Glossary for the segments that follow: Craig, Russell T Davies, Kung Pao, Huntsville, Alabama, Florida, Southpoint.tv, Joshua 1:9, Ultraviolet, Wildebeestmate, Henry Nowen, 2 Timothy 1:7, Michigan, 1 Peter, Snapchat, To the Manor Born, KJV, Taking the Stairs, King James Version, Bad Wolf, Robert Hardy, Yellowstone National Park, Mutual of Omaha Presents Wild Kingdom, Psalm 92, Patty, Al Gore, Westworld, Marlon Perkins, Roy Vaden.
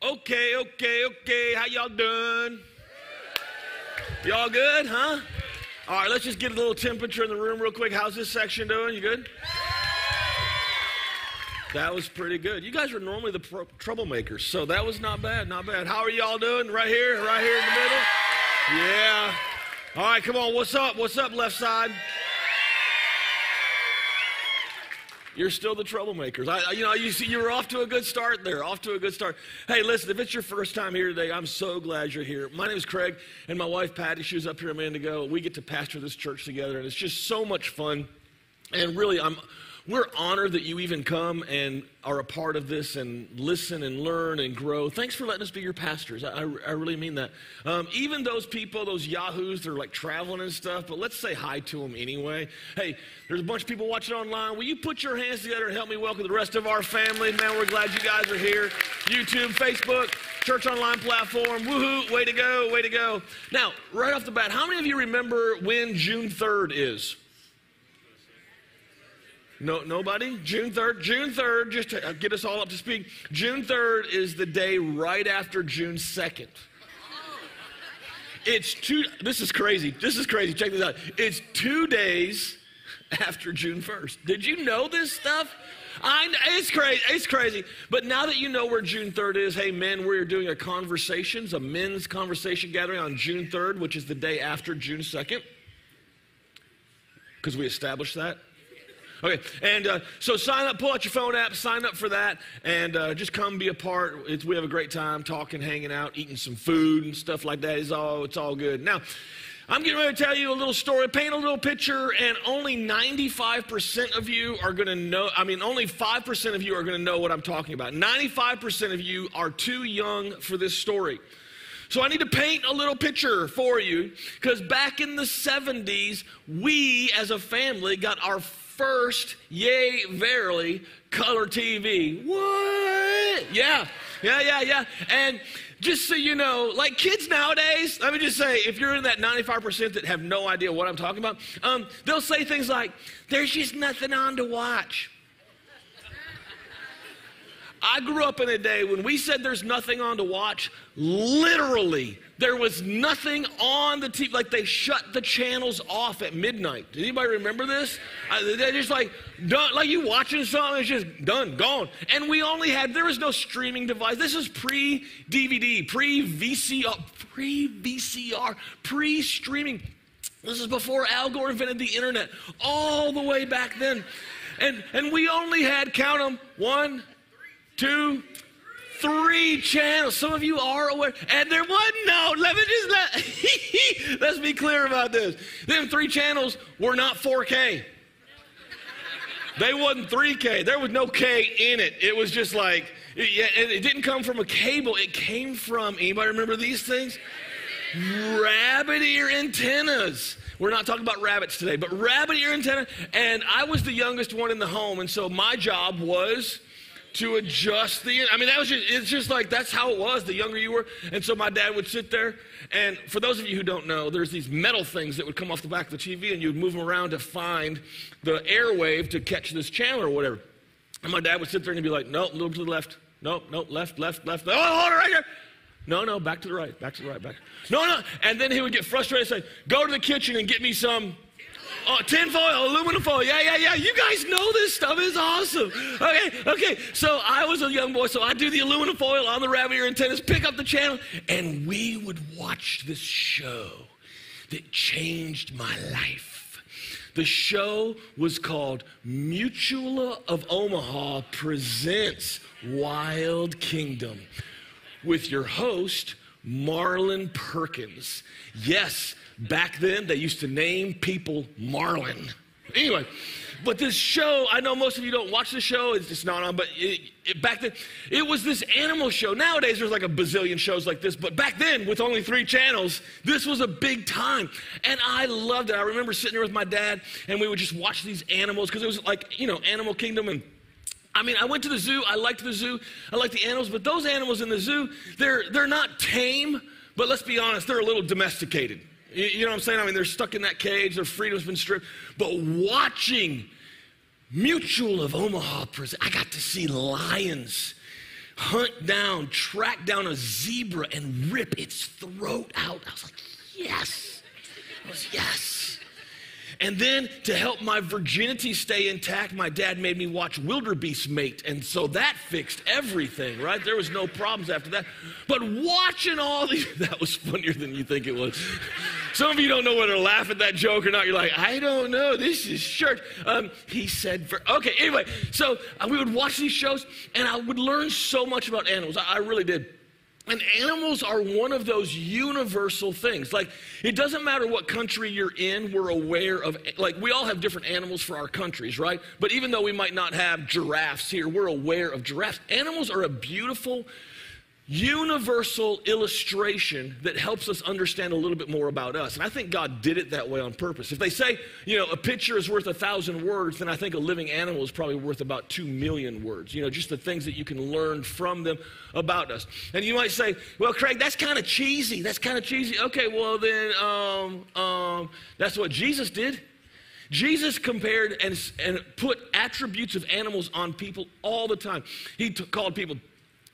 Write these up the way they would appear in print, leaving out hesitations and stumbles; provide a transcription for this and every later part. Okay, how y'all doing? Y'all good, huh? All right, let's just get a little temperature in the room real quick. How's this section doing? You good? That was pretty good. You guys are normally the troublemakers, so that was not bad, not bad. How are y'all doing? Right here in the middle? Yeah. All right, come on, what's up? What's up, left side? You're still the troublemakers. You were off to a good start there, off to a good start. Hey, listen, if it's your first time here today, I'm so glad you're here. My name is Craig, and my wife, Patty, she was up here a minute ago. We get to pastor this church together, and it's just so much fun. And really, we're honored that you even come and are a part of this and listen and learn and grow. Thanks for letting us be your pastors. I really mean that. Even those people, those yahoos, they're like traveling and stuff, but let's say hi to them anyway. Hey, there's a bunch of people watching online. Will you put your hands together and help me welcome the rest of our family? Man, we're glad you guys are here. YouTube, Facebook, Church Online platform. Woohoo, way to go, way to go. Now, right off the bat, how many of you remember when June 3rd is? No, nobody? June 3rd, just to get us all up to speed. June 3rd is the day right after June 2nd. This is crazy. Check this out. It's 2 days after June 1st. Did you know this stuff? It's crazy. But now that you know where June 3rd is, hey, men, we're doing a men's conversation gathering on June 3rd, which is the day after June 2nd. Because we established that. Okay, and so sign up, pull out your phone app, sign up for that, and just come be a part. We have a great time talking, hanging out, eating some food and stuff like that. It's all good. Now, I'm getting ready to tell you a little story, paint a little picture, and only 95% of you are going to know, only 5% of you are going to know what I'm talking about. 95% of you are too young for this story. So I need to paint a little picture for you, because back in the 70s, we as a family got our first, yay, verily, color TV. What? Yeah. And just so you know, like kids nowadays, let me just say, if you're in that 95% that have no idea what I'm talking about, they'll say things like, there's just nothing on to watch. I grew up in a day when we said there's nothing on to watch, literally there was nothing on the TV. Like they shut the channels off at midnight. Does anybody remember this? They're just like done, like you watching something, it's just done, gone. And we only had, there was no streaming device. This is pre-DVD, pre-VCR, pre-streaming. This is before Al Gore invented the internet, all the way back then. And we only had, count them, 1, 2, 3 channels. Some of you are aware. And there wasn't no, let's be clear about this. Them 3 channels were not 4K. They wasn't 3K. There was no K in it. It was just like, it didn't come from a cable. It came from, anybody remember these things? Rabbit ear antennas. We're not talking about rabbits today, but rabbit ear antenna. And I was the youngest one in the home. And so my job was to adjust the, it's just like, that's how it was, the younger you were. And so my dad would sit there, and for those of you who don't know, there's these metal things that would come off the back of the TV, and you'd move them around to find the airwave to catch this channel or whatever. And my dad would sit there and he'd be like, nope, a little to the left, nope, left. Oh, hold it right there. No, back to the right. No. And then he would get frustrated and say, go to the kitchen and get me some tin foil, aluminum foil, yeah. You guys know this stuff is awesome. Okay. So I was a young boy, so I do the aluminum foil on the rabbit ear antennas, pick up the channel, and we would watch this show that changed my life. The show was called Mutual of Omaha Presents Wild Kingdom with your host, Marlon Perkins. Yes, back then, they used to name people Marlon. Anyway, but this show, I know most of you don't watch the show. It's not on, but back then, it was this animal show. Nowadays, there's like a bazillion shows like this, but back then, with only 3 channels, this was a big time, and I loved it. I remember sitting there with my dad, and we would just watch these animals, because it was like, Animal Kingdom, and I went to the zoo. I liked the zoo. I liked the animals, but those animals in the zoo, they're not tame, but let's be honest, they're a little domesticated. You know what I'm saying? They're stuck in that cage. Their freedom's been stripped. But watching Mutual of Omaha, I got to see lions. hunt down, track down a zebra and rip its throat out. I was like, yes. I was, yes. And then to help my virginity stay intact, my dad made me watch Wildebeestmate. And so that fixed everything, right? There was no problems after that. But watching all these, that was funnier than you think it was. Some of you don't know whether to laugh at that joke or not. You're like, I don't know. This is church. He said, okay, anyway. So we would watch these shows, and I would learn so much about animals. I really did. And animals are one of those universal things. Like, it doesn't matter what country you're in, we're aware of, like, we all have different animals for our countries, right? But even though we might not have giraffes here, we're aware of giraffes. Animals are a beautiful, universal illustration that helps us understand a little bit more about us. And I think God did it that way on purpose. If they say, you know, a picture is worth 1,000 words, then I think a living animal is probably worth about 2 million words. You know, just the things that you can learn from them about us. And you might say, well, Craig, that's kind of cheesy. That's kind of cheesy. Okay, well, then that's what Jesus did. Jesus compared and put attributes of animals on people all the time. He called people.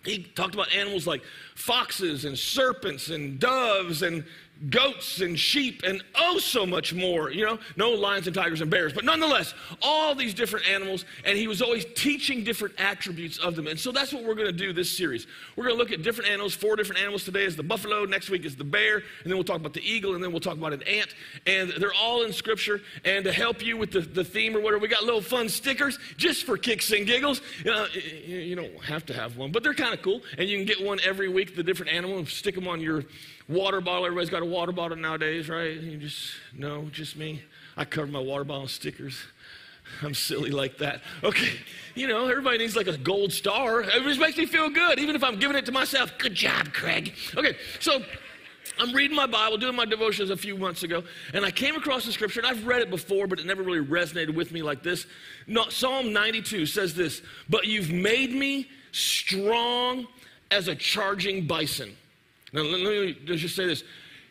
He talked about animals like foxes and serpents and doves and goats and sheep and oh so much more, you know, no lions and tigers and bears. But nonetheless, all these different animals, and he was always teaching different attributes of them. And so that's what we're going to do this series. We're going to look at different animals, 4 different animals. Today is the buffalo, next week is the bear, and then we'll talk about the eagle, and then we'll talk about an ant. And they're all in Scripture. And to help you with the theme or whatever, we got little fun stickers just for kicks and giggles. You don't have to have one, but they're kind of cool. And you can get one every week, the different animal, and stick them on your water bottle. Everybody's got a water bottle nowadays, right? You just, no, just me. I cover my water bottle in stickers. I'm silly like that. Okay, you know, everybody needs like a gold star. It just makes me feel good, even if I'm giving it to myself. Good job, Craig. Okay, so I'm reading my Bible, doing my devotions a few months ago, and I came across the Scripture, and I've read it before, but it never really resonated with me like this. No, Psalm 92 says this, "But you've made me strong as a charging bison." Now, let me just say this.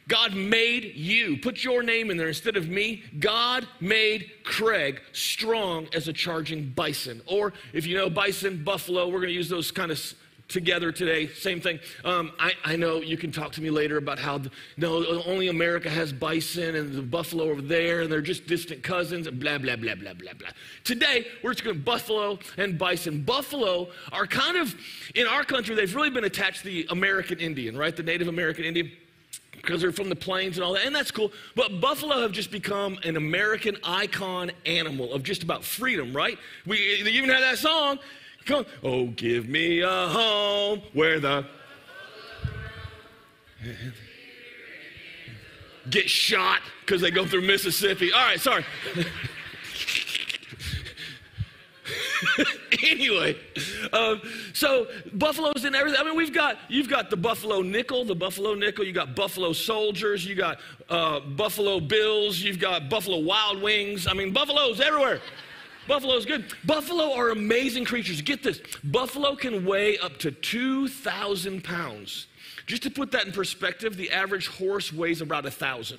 God made you. Put your name in there instead of me. God made Craig strong as a charging bison. Or if you know bison, buffalo, we're going to use those kind of together today. Same thing. I know you can talk to me later about how only America has bison and the buffalo over there, and they're just distant cousins and blah, blah, blah, blah, blah, blah. Today, we're just going to buffalo and bison. Buffalo are kind of, in our country, they've really been attached to the American Indian, right? The Native American Indian. Because they're from the plains and all that, and that's cool. But buffalo have just become an American icon animal of just about freedom, right? They even have that song. Come, oh, give me a home where the get shot because they go through Mississippi. All right, sorry. Anyway, so buffaloes and everything. I mean, you've got the buffalo nickel. You got buffalo soldiers. You got buffalo bills. You've got buffalo wild wings. I mean, buffaloes everywhere. Buffalo's good. Buffalo are amazing creatures. Get this. Buffalo can weigh up to 2,000 pounds. Just to put that in perspective, the average horse weighs about 1,000.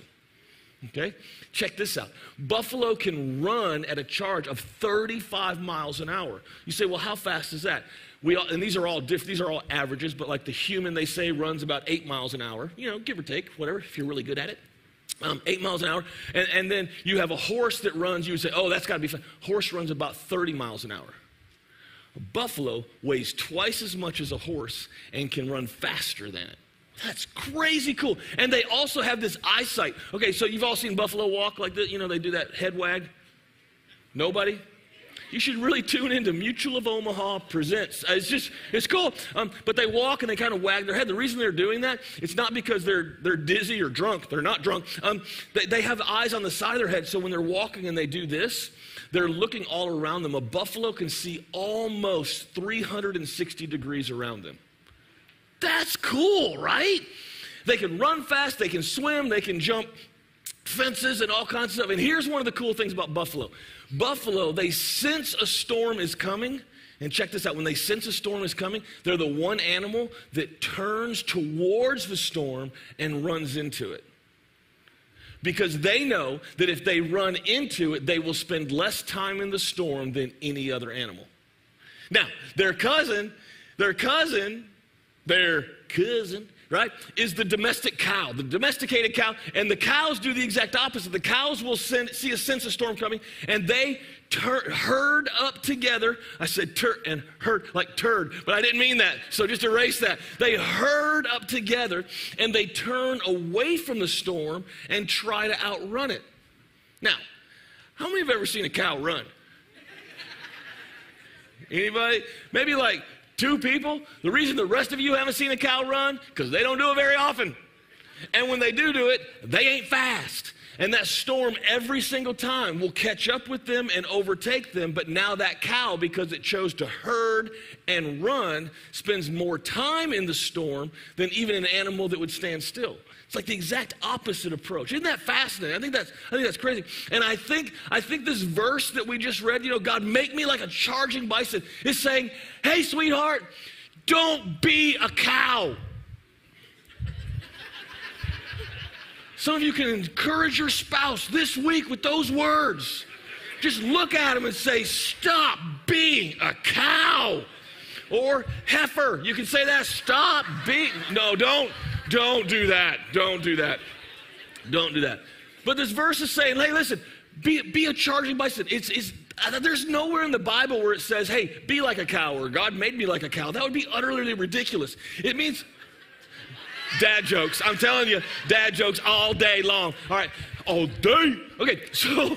Okay? Check this out. Buffalo can run at a charge of 35 miles an hour. You say, well, how fast is that? These are all averages, but like the human, they say, runs about 8 miles an hour. You know, give or take, whatever, if you're really good at it. 8 miles an hour, and then you have a horse that runs. You would say, oh, that's got to be fun. Horse runs about 30 miles an hour. A buffalo weighs twice as much as a horse and can run faster than it. That's crazy cool. And they also have this eyesight. Okay, so you've all seen buffalo walk like this. You know, they do that head wag. Nobody? You should really tune into Mutual of Omaha Presents. It's cool. But they walk and they kind of wag their head. The reason they're doing that, it's not because they're dizzy or drunk. They're not drunk. They have eyes on the side of their head, so when they're walking and they do this, they're looking all around them. A buffalo can see almost 360 degrees around them. That's cool, right? They can run fast. They can swim. They can jump fences and all kinds of stuff. And here's one of the cool things about buffalo. Buffalo, they sense a storm is coming. And check this out. When they sense a storm is coming, they're the one animal that turns towards the storm and runs into it. Because they know that if they run into it, they will spend less time in the storm than any other animal. Now, their cousin, Their cousin, right, is the domestic cow, the domesticated cow, and the cows do the exact opposite. The cows will see a sense of storm coming, and they herd up together. I said turd and herd like turd, but I didn't mean that, so just erase that. They herd up together, and they turn away from the storm and try to outrun it. Now, how many have ever seen a cow run? Anybody? Maybe like two people. The reason the rest of you haven't seen a cow run, because they don't do it very often. And when they do it, they ain't fast. And that storm every single time will catch up with them and overtake them. But now that cow, because it chose to herd and run, spends more time in the storm than even an animal that would stand still. It's like the exact opposite approach. Isn't that fascinating? I think that's crazy. And I think this verse that we just read, God, make me like a charging bison, is saying, hey, sweetheart, don't be a cow. Some of you can encourage your spouse this week with those words. Just look at them and say, stop being a cow. Or heifer. You can say that. Stop being. No, don't. Don't do that. Don't do that. Don't do that. But this verse is saying, hey, listen, be a charging bison. There's nowhere in the Bible where it says, hey, be like a cow, or God made me like a cow. That would be utterly ridiculous. It means dad jokes. I'm telling you, dad jokes all day long. All right. All day. Okay, so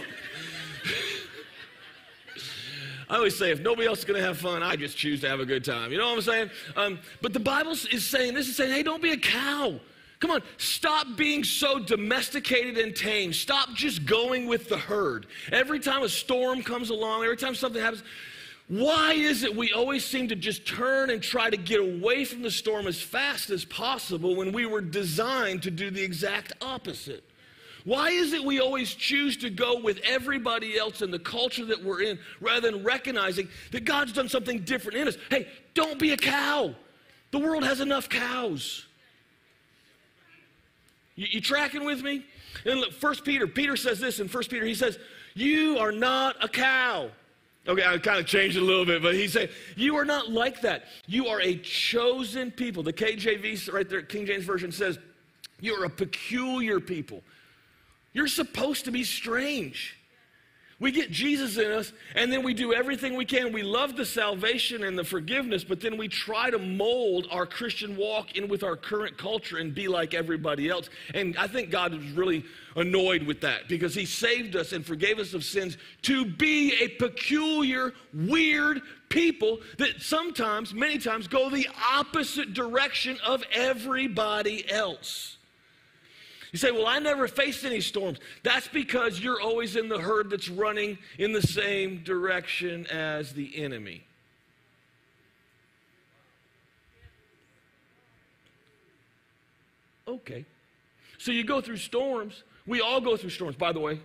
I always say, if nobody else is going to have fun, I just choose to have a good time. You know what I'm saying? But the Bible is saying, hey, don't be a cow. Come on, stop being so domesticated and tame. Stop just going with the herd. Every time a storm comes along, every time something happens, why is it we always seem to just turn and try to get away from the storm as fast as possible when we were designed to do the exact opposite? Why is it we always choose to go with everybody else in the culture that we're in rather than recognizing that God's done something different in us? Hey, don't be a cow. The world has enough cows. You tracking with me? And look, 1 Peter, Peter says this in 1 Peter. He says, you are not a cow. Okay, I kind of changed it a little bit, but he said, you are not like that. You are a chosen people. The KJV right there, King James Version, says, you are a peculiar people. You're supposed to be strange. We get Jesus in us, and then we do everything we can. We love the salvation and the forgiveness, but then we try to mold our Christian walk in with our current culture and be like everybody else. And I think God is really annoyed with that, because he saved us and forgave us of sins to be a peculiar, weird people that sometimes, many times, go the opposite direction of everybody else. You say, well, I never faced any storms. That's because you're always in the herd that's running in the same direction as the enemy. Okay. So you go through storms. We all go through storms, by the way.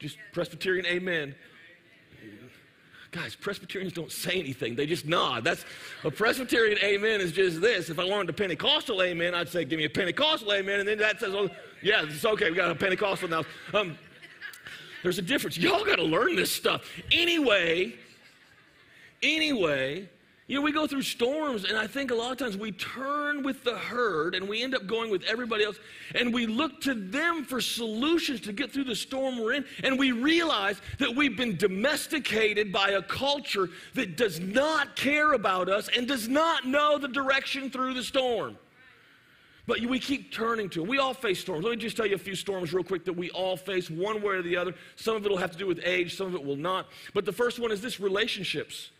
Just Presbyterian amen. Guys, Presbyterians don't say anything. They just nod. That's a Presbyterian amen is just this. If I wanted a Pentecostal amen, I'd say, give me a Pentecostal amen. And then that says, oh, yeah, it's okay. We got a Pentecostal now. There's a difference. Y'all got to learn this stuff. Anyway, we go through storms, and I think a lot of times we turn with the herd, and we end up going with everybody else, and we look to them for solutions to get through the storm we're in, and we realize that we've been domesticated by a culture that does not care about us and does not know the direction through the storm. But we keep turning to it. We all face storms. Let me just tell you a few storms real quick that we all face one way or the other. Some of it will have to do with age. Some of it will not. But the first one is this: relationships.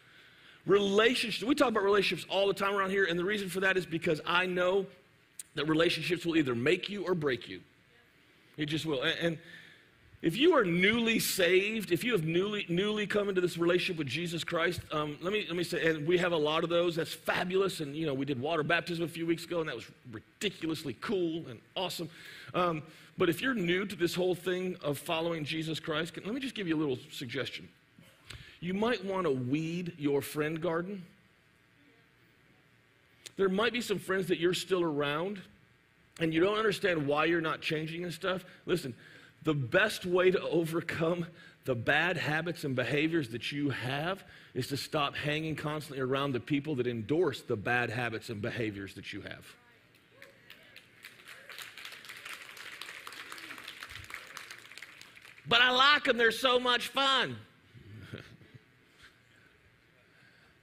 Relationships. We talk about relationships all the time around here, and the reason for that is because I know that relationships will either make you or break you. It just will. And if you are newly saved, if you have newly come into this relationship with Jesus Christ, let me say, and we have a lot of those. That's fabulous, and we did water baptism a few weeks ago, and that was ridiculously cool and awesome. But if you're new to this whole thing of following Jesus Christ, let me just give you a little suggestion. You might want to weed your friend garden. There might be some friends that you're still around, and you don't understand why you're not changing and stuff. Listen, the best way to overcome The bad habits and behaviors that you have is to stop hanging constantly around the people that endorse the bad habits and behaviors that you have. But I like them, they're so much fun.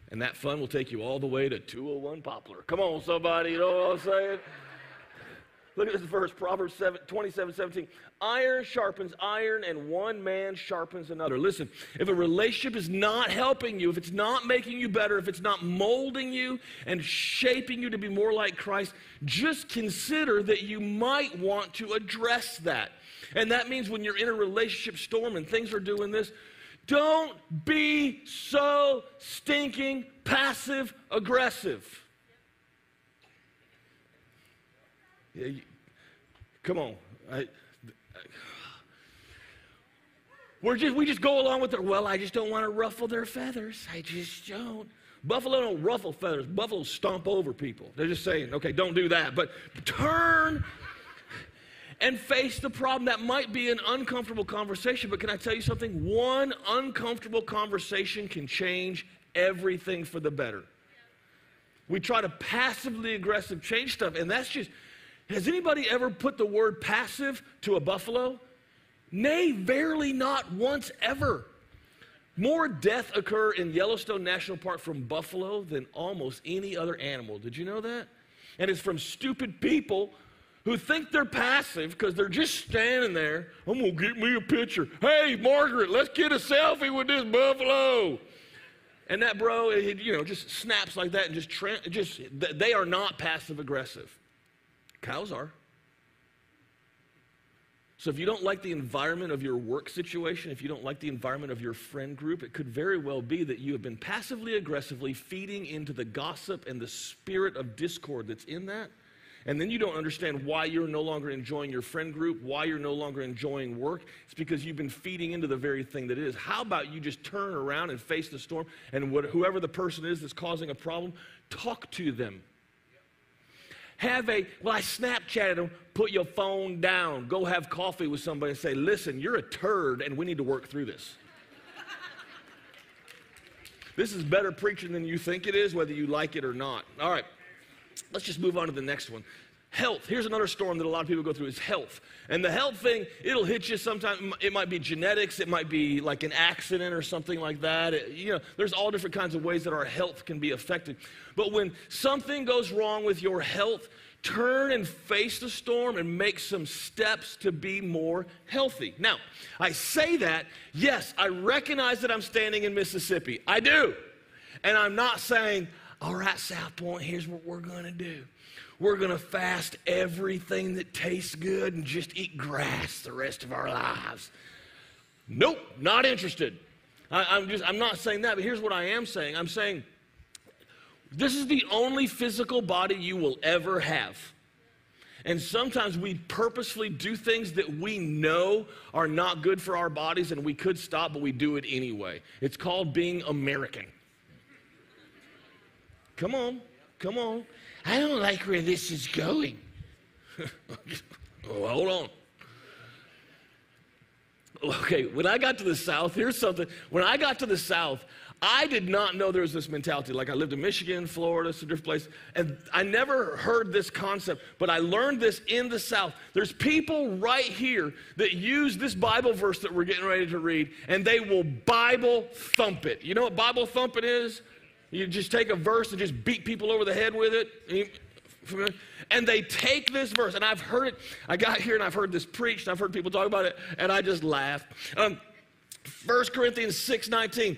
And that fun will take you all the way to 201 Poplar. Come on, somebody, you know what I'm saying? Look at this verse, Proverbs 27:17. Iron sharpens iron, and one man sharpens another. Listen, if a relationship is not helping you, if it's not making you better, if it's not molding you and shaping you to be more like Christ, just consider that you might want to address that. And that means when you're in a relationship storm and things are doing this, don't be so stinking passive-aggressive. Yeah, come on. We just go along with it. Well, I just don't want to ruffle their feathers. I just don't. Buffalo don't ruffle feathers. Buffalo stomp over people. They're just saying, okay, don't do that. But turn and face the problem. That might be an uncomfortable conversation, but can I tell you something? One uncomfortable conversation can change everything for the better. We try to passively aggressive change stuff, and that's just, has anybody ever put the word passive to a buffalo? Nay, verily not once ever. More deaths occur in Yellowstone National Park from buffalo than almost any other animal. Did you know that? And it's from stupid people who think they're passive because they're just standing there. I'm going to get me a picture. Hey, Margaret, let's get a selfie with this buffalo. And that bro, just snaps like that and just they are not passive-aggressive. Cows are. So if you don't like the environment of your work situation, if you don't like the environment of your friend group, it could very well be that you have been passively-aggressively feeding into the gossip and the spirit of discord that's in that. And then you don't understand why you're no longer enjoying your friend group, why you're no longer enjoying work. It's because you've been feeding into the very thing that it is. How about you just turn around and face the storm, and whoever the person is that's causing a problem, talk to them. I Snapchatted them, put your phone down, go have coffee with somebody and say, listen, you're a turd and we need to work through this. This is better preaching than you think it is, whether you like it or not. All right. Let's just move on to the next one. Health. Here's another storm that a lot of people go through is health. And the health thing, it'll hit you sometimes. It might be genetics. It might be like an accident or something like that. There's all different kinds of ways that our health can be affected. But when something goes wrong with your health, turn and face the storm and make some steps to be more healthy. Now, I say that, yes, I recognize that I'm standing in Mississippi. I do. And I'm not saying, all right, South Point, here's what we're going to do. We're going to fast everything that tastes good and just eat grass the rest of our lives. Nope, not interested. I'm not saying that, but here's what I am saying. I'm saying this is the only physical body you will ever have. And sometimes we purposefully do things that we know are not good for our bodies and we could stop, but we do it anyway. It's called being American. Come on, come on. I don't like where this is going. Oh, hold on. Okay, when I got to the South, here's something. When I got to the South, I did not know there was this mentality. Like I lived in Michigan, Florida, some different places, and I never heard this concept, but I learned this in the South. There's people right here that use this Bible verse that we're getting ready to read, and they will Bible thump it. You know what Bible thumping is? You just take a verse and just beat people over the head with it. And they take this verse, and I've heard it. I got here, and I've heard this preached. I've heard people talk about it, and I just laugh. 1 Corinthians 6:19.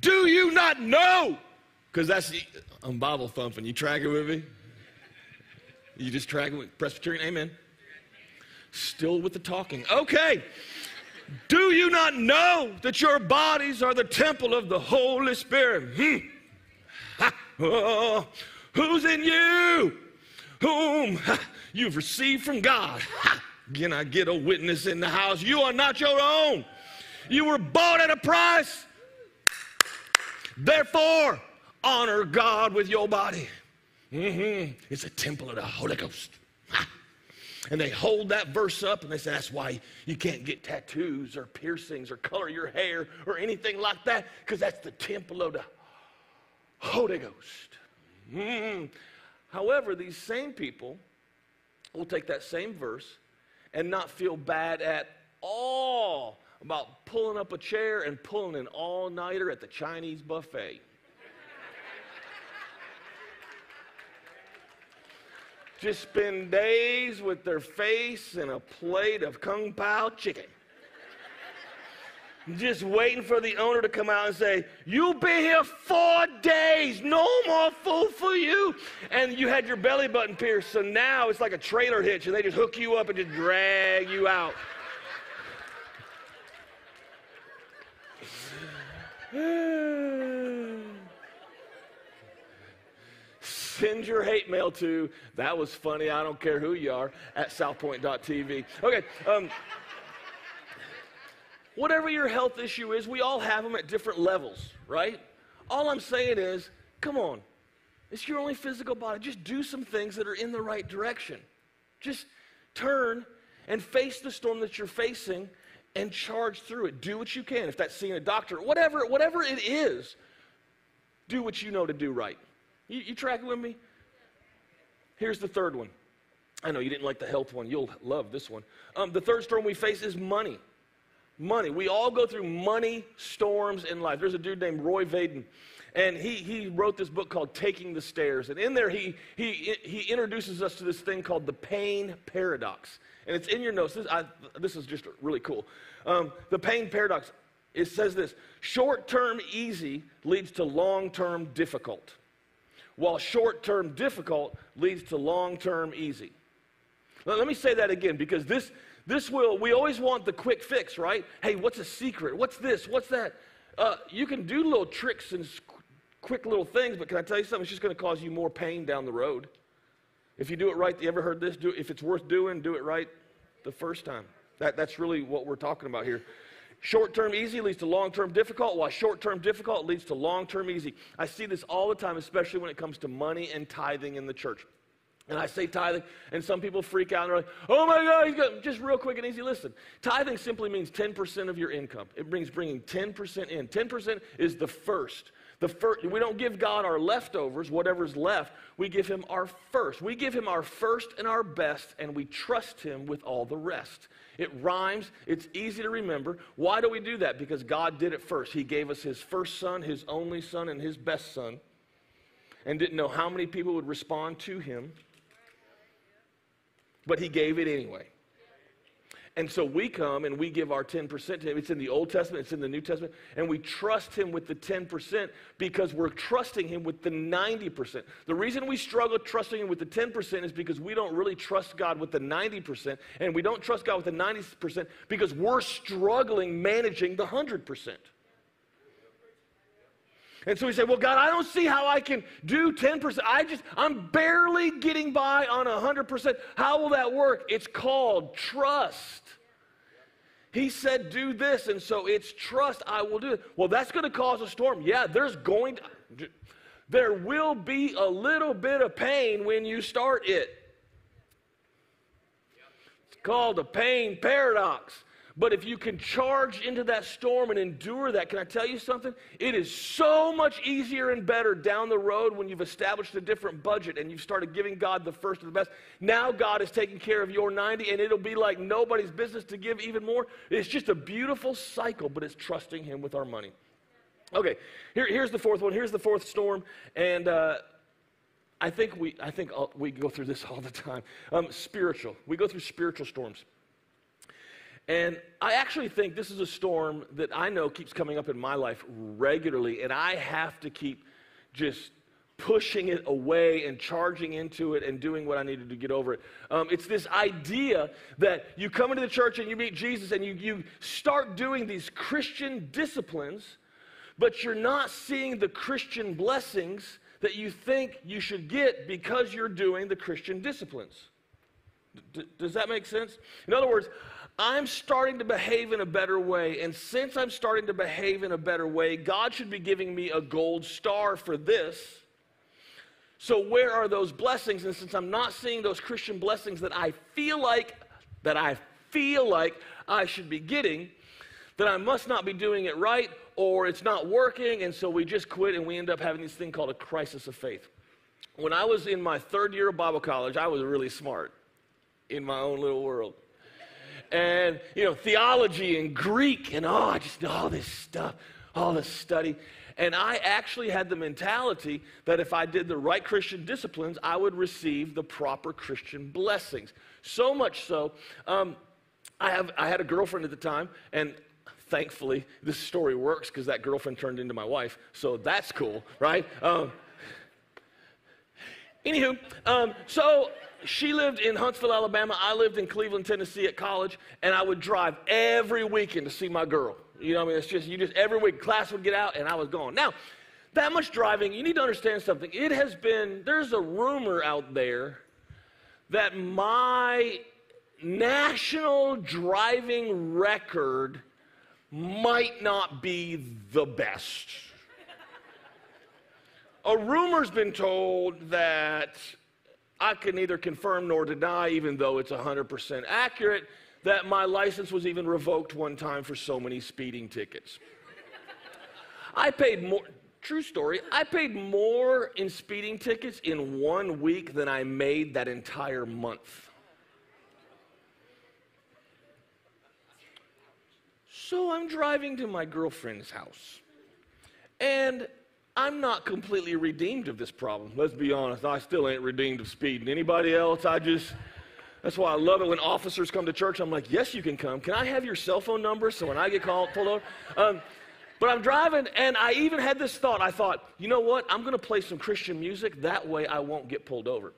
Do you not know? Because I'm Bible thumping. You tracking with me? You just tracking with Presbyterian? Amen. Still with the talking. Okay. Do you not know that your bodies are the temple of the Holy Spirit? Oh, who's in you, whom you've received from God? Can I get a witness in the house? You are not your own. You were bought at a price. Therefore, honor God with your body. It's a temple of the Holy Ghost. And they hold that verse up and they say, that's why you can't get tattoos or piercings or color your hair or anything like that, because that's the temple of the Holy Ghost. However, these same people will take that same verse and not feel bad at all about pulling up a chair and pulling an all-nighter at the Chinese buffet. Just spend days with their face in a plate of Kung Pao chicken. Just waiting for the owner to come out and say, you'll be here 4 days, no more food for you. And you had your belly button pierced, so now it's like a trailer hitch, and they just hook you up and just drag you out. Send your hate mail to, that was funny, I don't care who you are, at Southpoint.tv. Okay. Whatever your health issue is, we all have them at different levels, right? All I'm saying is, come on. It's your only physical body. Just do some things that are in the right direction. Just turn and face the storm that you're facing and charge through it. Do what you can. If that's seeing a doctor, whatever it is, do what you know to do right. You tracking with me? Here's the third one. I know you didn't like the health one. You'll love this one. The third storm we face is money. Money. We all go through money storms in life. There's a dude named Roy Vaden, and he wrote this book called Taking the Stairs. And in there, he introduces us to this thing called the pain paradox. And it's in your notes. This is just really cool. The pain paradox. It says this: short-term easy leads to long-term difficult, while short-term difficult leads to long-term easy. Now, let me say that again, because we always want the quick fix, right? Hey, what's a secret? What's this? What's that? You can do little tricks and quick little things, but can I tell you something? It's just going to cause you more pain down the road. If you do it right, you ever heard this? If it's worth doing, do it right the first time. That's really what we're talking about here. Short-term easy leads to long-term difficult, while short-term difficult leads to long-term easy. I see this all the time, especially when it comes to money and tithing in the church. And I say tithing, and some people freak out and they're like, oh my God, he's got, just real quick and easy, listen. Tithing simply means 10% of your income. It brings bringing 10% in. 10% is the first. We don't give God our leftovers, whatever's left. We give him our first. We give him our first and our best, and we trust him with all the rest. It rhymes. It's easy to remember. Why do we do that? Because God did it first. He gave us his first son, his only son, and his best son, and didn't know how many people would respond to him. But he gave it anyway. And so we come and we give our 10% to him. It's in the Old Testament, it's in the New Testament, and we trust him with the 10% because we're trusting him with the 90%. The reason we struggle trusting him with the 10% is because we don't really trust God with the 90%, and we don't trust God with the 90% because we're struggling managing the 100%. And so we say, well, God, I don't see how I can do 10%. I'm barely getting by on 100%. How will that work? It's called trust. He said, do this, and so it's trust. I will do it. Well, that's going to cause a storm. Yeah, there will be a little bit of pain when you start it. It's called a pain paradox. But if you can charge into that storm and endure that, can I tell you something? It is so much easier and better down the road when you've established a different budget and you've started giving God the first and the best. Now God is taking care of your 90, and it'll be like nobody's business to give even more. It's just a beautiful cycle, but it's trusting him with our money. Okay, here's the fourth one. Here's the fourth storm, and I think we go through this all the time. Spiritual. We go through spiritual storms. And I actually think this is a storm that I know keeps coming up in my life regularly, and I have to keep just pushing it away and charging into it and doing what I needed to get over it. It's this idea that you come into the church and you meet Jesus and you start doing these Christian disciplines, but you're not seeing the Christian blessings that you think you should get because you're doing the Christian disciplines. Does that make sense? In other words, I'm starting to behave in a better way, and since I'm starting to behave in a better way, God should be giving me a gold star for this. So where are those blessings? And since I'm not seeing those Christian blessings that I feel like I should be getting, then I must not be doing it right, or it's not working, and so we just quit and we end up having this thing called a crisis of faith. When I was in my third year of Bible college, I was really smart in my own little world. And, you know, theology and Greek and all this study. And I actually had the mentality that if I did the right Christian disciplines, I would receive the proper Christian blessings. So much so, I had a girlfriend at the time, and thankfully this story works because that girlfriend turned into my wife, so that's cool, right? So she lived in Huntsville, Alabama. I lived in Cleveland, Tennessee at college, and I would drive every weekend to see my girl. You know what I mean? It's just, every week class would get out and I was gone. Now, that much driving, you need to understand something. There's a rumor out there that my national driving record might not be the best. A rumor's been told that I can neither confirm nor deny, even though it's 100% accurate, that my license was even revoked one time for so many speeding tickets. I paid more in speeding tickets in 1 week than I made that entire month. So I'm driving to my girlfriend's house, and I'm not completely redeemed of this problem. Let's be honest, I still ain't redeemed of speeding. Anybody else? That's why I love it when officers come to church. I'm like, yes, you can come. Can I have your cell phone number so when I get pulled over? But I'm driving, and I even had this thought. I thought, you know what? I'm going to play some Christian music. That way I won't get pulled over.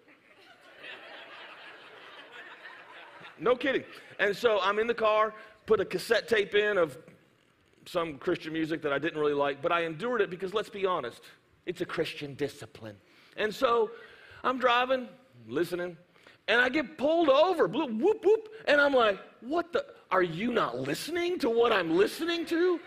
No kidding. And so I'm in the car, put a cassette tape in of some Christian music that I didn't really like, but I endured it because, let's be honest, it's a Christian discipline. And so I'm driving, listening. And I get pulled over, whoop, whoop, and I'm like, are you not listening to what I'm listening to?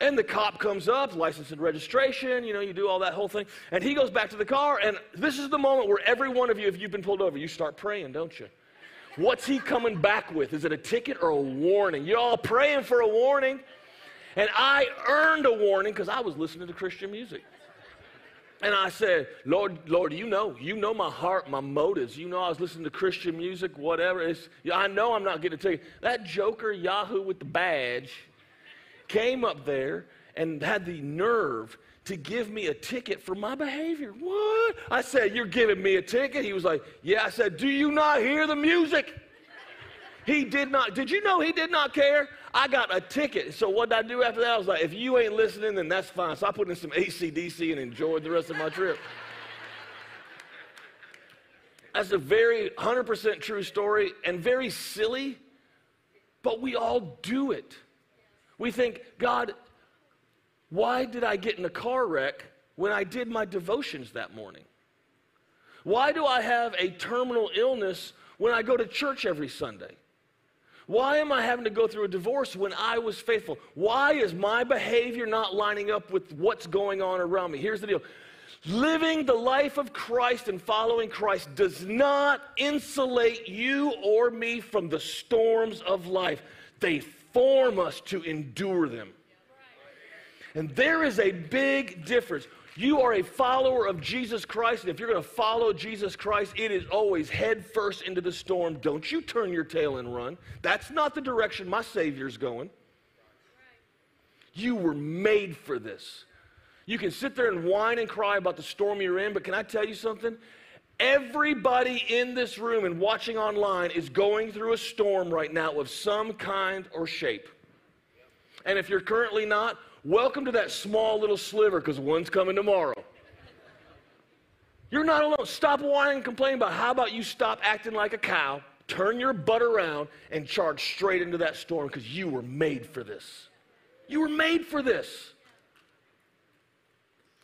And the cop comes up, license and registration, you do all that whole thing, and he goes back to the car, and this is the moment where every one of you, if you've been pulled over, you start praying, don't you? What's he coming back with? Is it a ticket or a warning? You're all praying for a warning, and I earned a warning because I was listening to Christian music. And I said, Lord, you know my heart, my motives. You know I was listening to Christian music, whatever. I know I'm not getting a ticket. That joker Yahoo with the badge came up there and had the nerve to give me a ticket for my behavior. What? I said, you're giving me a ticket? He was like, yeah. I said, do you not hear the music? He did not. Did you know he did not care? I got a ticket. So what did I do after that? I was like, if you ain't listening, then that's fine. So I put in some AC/DC and enjoyed the rest of my trip. That's a very 100% true story and very silly, but we all do it. We think, God, why did I get in a car wreck when I did my devotions that morning? Why do I have a terminal illness when I go to church every Sunday? Why am I having to go through a divorce when I was faithful? Why is my behavior not lining up with what's going on around me? Here's the deal. Living the life of Christ and following Christ does not insulate you or me from the storms of life. They form us to endure them. And there is a big difference. You are a follower of Jesus Christ, and if you're going to follow Jesus Christ, it is always head first into the storm. Don't you turn your tail and run. That's not the direction my Savior's going. You were made for this. You can sit there and whine and cry about the storm you're in, but can I tell you something? Everybody in this room and watching online is going through a storm right now of some kind or shape. And if you're currently not, welcome to that small little sliver, because one's coming tomorrow. You're not alone. Stop whining and complaining about how about you stop acting like a cow, turn your butt around, and charge straight into that storm, because you were made for this. You were made for this.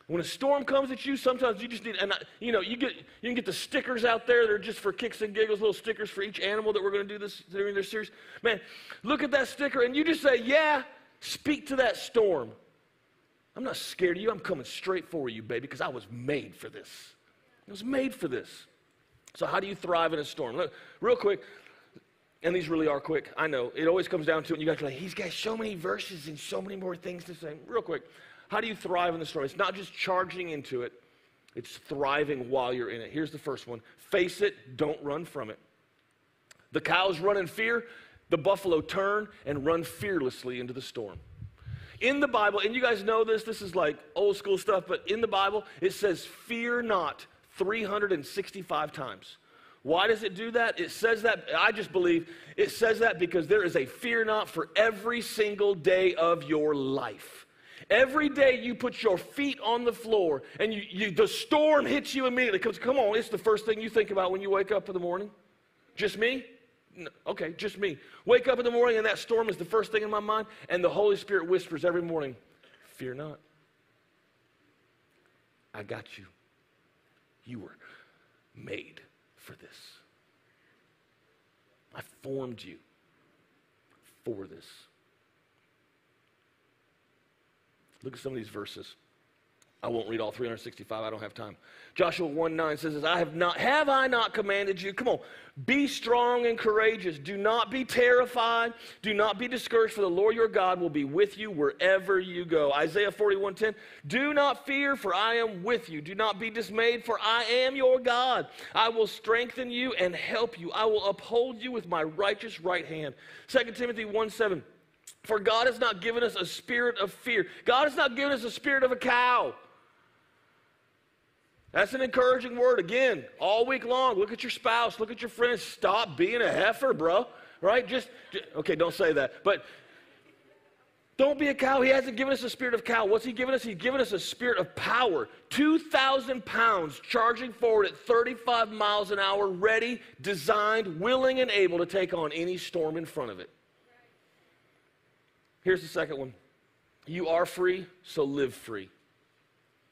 When a storm comes at you, sometimes you just need, you can get the stickers out there. They're just for kicks and giggles, little stickers for each animal that we're going to do this during this series. Man, look at that sticker, and you just say, yeah. Speak to that storm. I'm not scared of you. I'm coming straight for you, baby, because I was made for this. It was made for this. So how do you thrive in a storm? Look, real quick, and these really are quick, I know. It always comes down to it, and you guys are like, he's got so many verses and so many more things to say. Real quick, how do you thrive in the storm? It's not just charging into it. It's thriving while you're in it. Here's the first one. Face it, don't run from it. The cows run in fear. The buffalo turn and run fearlessly into the storm. In the Bible, and you guys know this, this is like old school stuff, but in the Bible, it says, fear not 365 times. Why does it do that? It says that, I just believe, it says that because there is a fear not for every single day of your life. Every day you put your feet on the floor and the storm hits you immediately. Because come on, it's the first thing you think about when you wake up in the morning. Just me? No, okay, just me. Wake up in the morning and that storm is the first thing in my mind, and the Holy Spirit whispers every morning, fear not. I got you. You were made for this. I formed you for this. Look at some of these verses. I won't read all 365. I don't have time. Joshua 1:9 says, Have I not commanded you? Come on. Be strong and courageous. Do not be terrified. Do not be discouraged, for the Lord your God will be with you wherever you go. Isaiah 41:10, do not fear, for I am with you. Do not be dismayed, for I am your God. I will strengthen you and help you. I will uphold you with my righteous right hand. 2 Timothy 1:7, for God has not given us a spirit of fear. God has not given us a spirit of a cow. That's an encouraging word. Again, all week long, look at your spouse, look at your friends. Stop being a heifer, bro, right? Okay, don't say that. But don't be a cow. He hasn't given us a spirit of cow. What's he given us? He's given us a spirit of power. 2,000 pounds charging forward at 35 miles an hour, ready, designed, willing, and able to take on any storm in front of it. Here's the second one. You are free, so live free.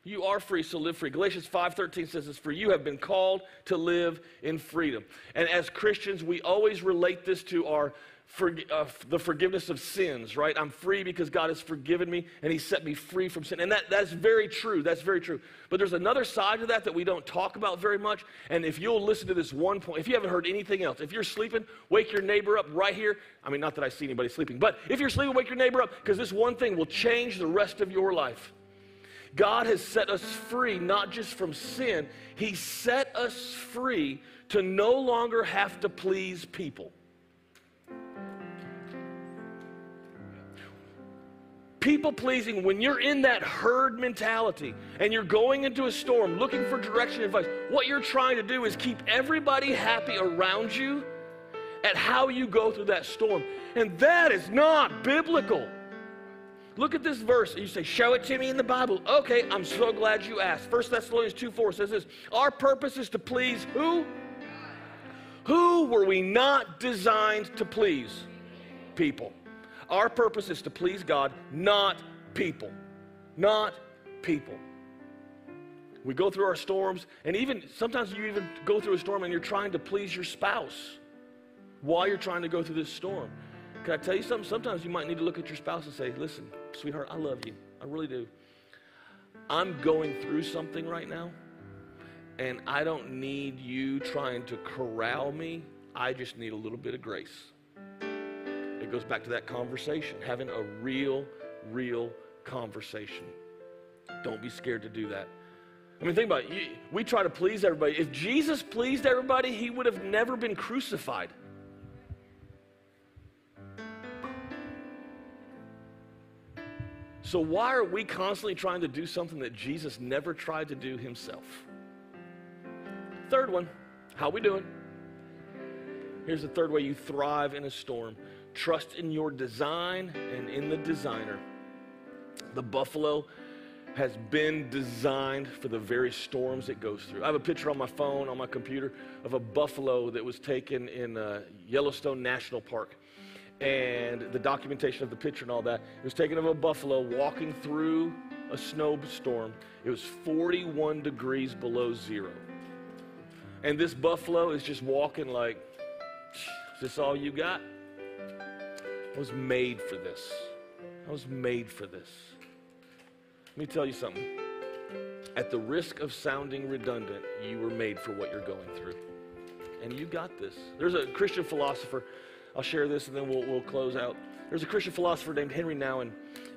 You are free, so live free. Galatians 5:13 says this, for you have been called to live in freedom. And as Christians, we always relate this to our the forgiveness of sins, right? I'm free because God has forgiven me, and he set me free from sin. And that's very true. That's very true. But there's another side to that that we don't talk about very much. And if you'll listen to this one point, if you haven't heard anything else, if you're sleeping, wake your neighbor up right here. I mean, not that I see anybody sleeping, but if you're sleeping, wake your neighbor up, because this one thing will change the rest of your life. God has set us free, not just from sin. He set us free to no longer have to please people. People pleasing, when you're in that herd mentality and you're going into a storm looking for direction and advice, what you're trying to do is keep everybody happy around you at how you go through that storm. And that is not biblical. Look at this verse. You say, show it to me in the Bible. Okay, I'm so glad you asked. 1 Thessalonians 2:4 says this, our purpose is to please who? Who were we not designed to please? People. Our purpose is to please God, not people. Not people. We go through our storms, and even sometimes you even go through a storm and you're trying to please your spouse while you're trying to go through this storm. Can I tell you something? Sometimes you might need to look at your spouse and say, listen, sweetheart, I love you. I really do. I'm going through something right now, and I don't need you trying to corral me. I just need a little bit of grace. It goes back to that conversation, having a real conversation. Don't be scared to do that. I mean, think about it. We try to please everybody. If Jesus pleased everybody, he would have never been crucified. So why are we constantly trying to do something that Jesus never tried to do himself? Third one, how we doing? Here's the third way you thrive in a storm. Trust in your design and in the designer. The buffalo has been designed for the very storms it goes through. I have a picture on my phone, on my computer, of a buffalo that was taken in Yellowstone National Park. And the documentation of the picture and all that, it was taken of a buffalo walking through a snowstorm. It was 41 degrees below zero. And this buffalo is just walking like, is this all you got? I was made for this. I was made for this. Let me tell you something. At the risk of sounding redundant, you were made for what you're going through. And you got this. There's a Christian philosopher, I'll share this and then we'll close out. There's a Christian philosopher named Henry Nowen,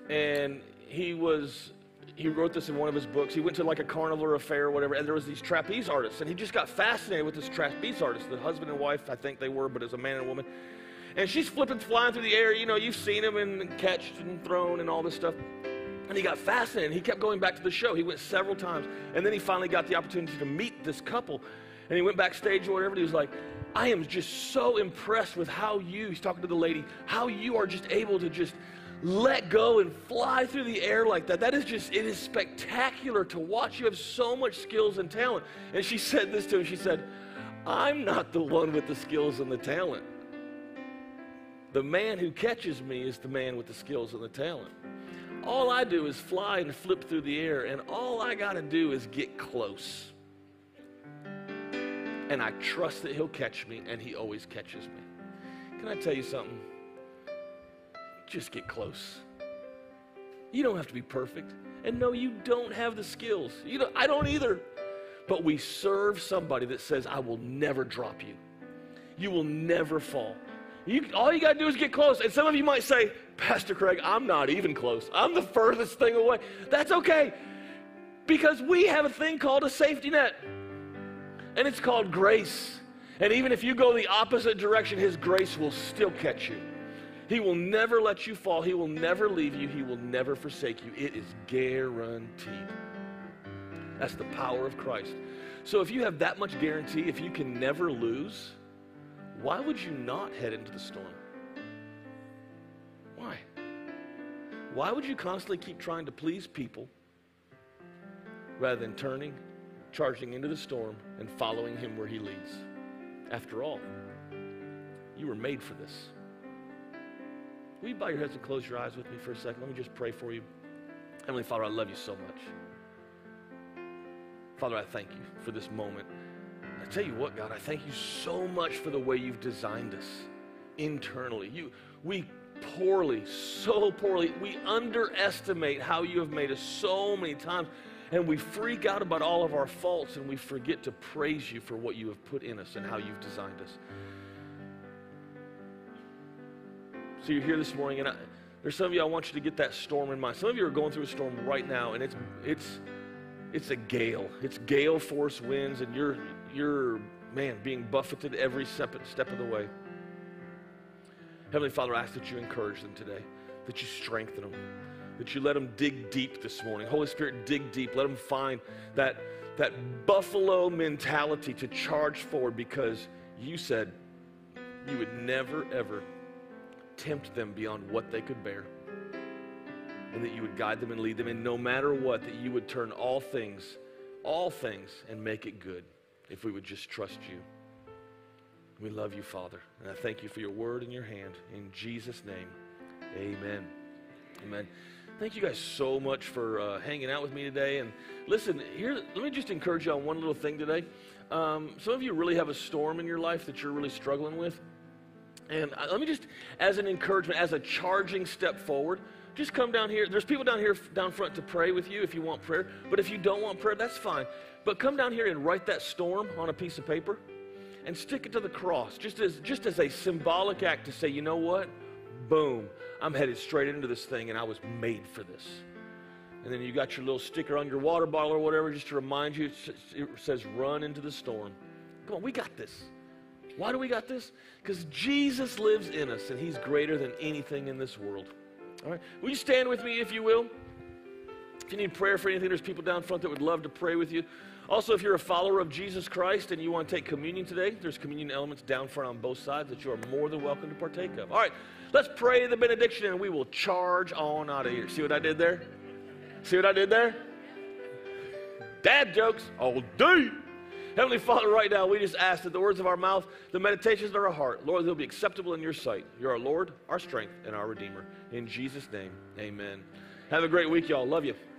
and he wrote this in one of his books. He went to like a carnival or a fair or whatever, and there was these trapeze artists, and he just got fascinated with this trapeze artist, the husband and wife, I think they were, but as a man and a woman. And she's flying through the air, you know, you've seen him and catched and thrown and all this stuff. And he got fascinated. He kept going back to the show. He went several times, and then he finally got the opportunity to meet this couple. And he went backstage or whatever, and he was like, I am just so impressed with how you, he's talking to the lady, how you are just able to just let go and fly through the air like that. That is just, it is spectacular to watch. You have so much skills and talent. And she said this to him. She said, I'm not the one with the skills and the talent. The man who catches me is the man with the skills and the talent. All I do is fly and flip through the air, and all I got to do is get close. And I trust that he'll catch me, and he always catches me. Can I tell you something? Just get close. You don't have to be perfect. And no, you don't have the skills. I don't either. But we serve somebody that says, I will never drop you. You will never fall. All you got to do is get close. And some of you might say, Pastor Craig, I'm not even close. I'm the furthest thing away. That's okay. Because we have a thing called a safety net. And it's called grace. And even if you go the opposite direction, his grace will still catch you. He will never let you fall. He will never leave you. He will never forsake you. It is guaranteed. That's the power of Christ. So if you have that much guarantee, if you can never lose, why would you not head into the storm? Why? Why would you constantly keep trying to please people rather than turning, charging into the storm, and following him where he leads? After all, you were made for this. Will you bow your heads and close your eyes with me for a second? Let me just pray for you. Heavenly Father, I love you so much. Father, I thank you for this moment. I tell you what, God, I thank you so much for the way you've designed us internally. We poorly, so poorly, we underestimate how you have made us so many times. And we freak out about all of our faults, and we forget to praise you for what you have put in us and how you've designed us. So you're here this morning, and there's some of you, I want you to get that storm in mind. Some of you are going through a storm right now, and it's a gale. It's gale force winds, and you're man, being buffeted every step of the way. Heavenly Father, I ask that you encourage them today, that you strengthen them, that you let them dig deep this morning. Holy Spirit, dig deep. Let them find that buffalo mentality to charge forward, because you said you would never, ever tempt them beyond what they could bear, and that you would guide them and lead them, and no matter what, that you would turn all things, and make it good if we would just trust you. We love you, Father, and I thank you for your word in your hand. In Jesus' name, amen. Amen. Thank you guys so much for hanging out with me today. And listen, let me just encourage you on one little thing today. Some of you really have a storm in your life that you're really struggling with. And let me just, as an encouragement, as a charging step forward, just come down here. There's people down here, down front, to pray with you if you want prayer. But if you don't want prayer, that's fine. But come down here and write that storm on a piece of paper and stick it to the cross, just as a symbolic act to say, you know what? Boom, I'm headed straight into this thing, and I was made for this. And then you got your little sticker on your water bottle or whatever just to remind you. It says, run into the storm. Come on, we got this. Why do we got this? Because Jesus lives in us, and he's greater than anything in this world. All right, will you stand with me if you will? If you need prayer for anything, there's people down front that would love to pray with you. Also, if you're a follower of Jesus Christ and you want to take communion today, there's communion elements down front on both sides that you are more than welcome to partake of. All right, let's pray the benediction, and we will charge on out of here. See what I did there? See what I did there? Dad jokes all day. Heavenly Father, right now, we just ask that the words of our mouth, the meditations of our heart, Lord, they'll be acceptable in your sight. You're our Lord, our strength, and our Redeemer. In Jesus' name, amen. Have a great week, y'all. Love you.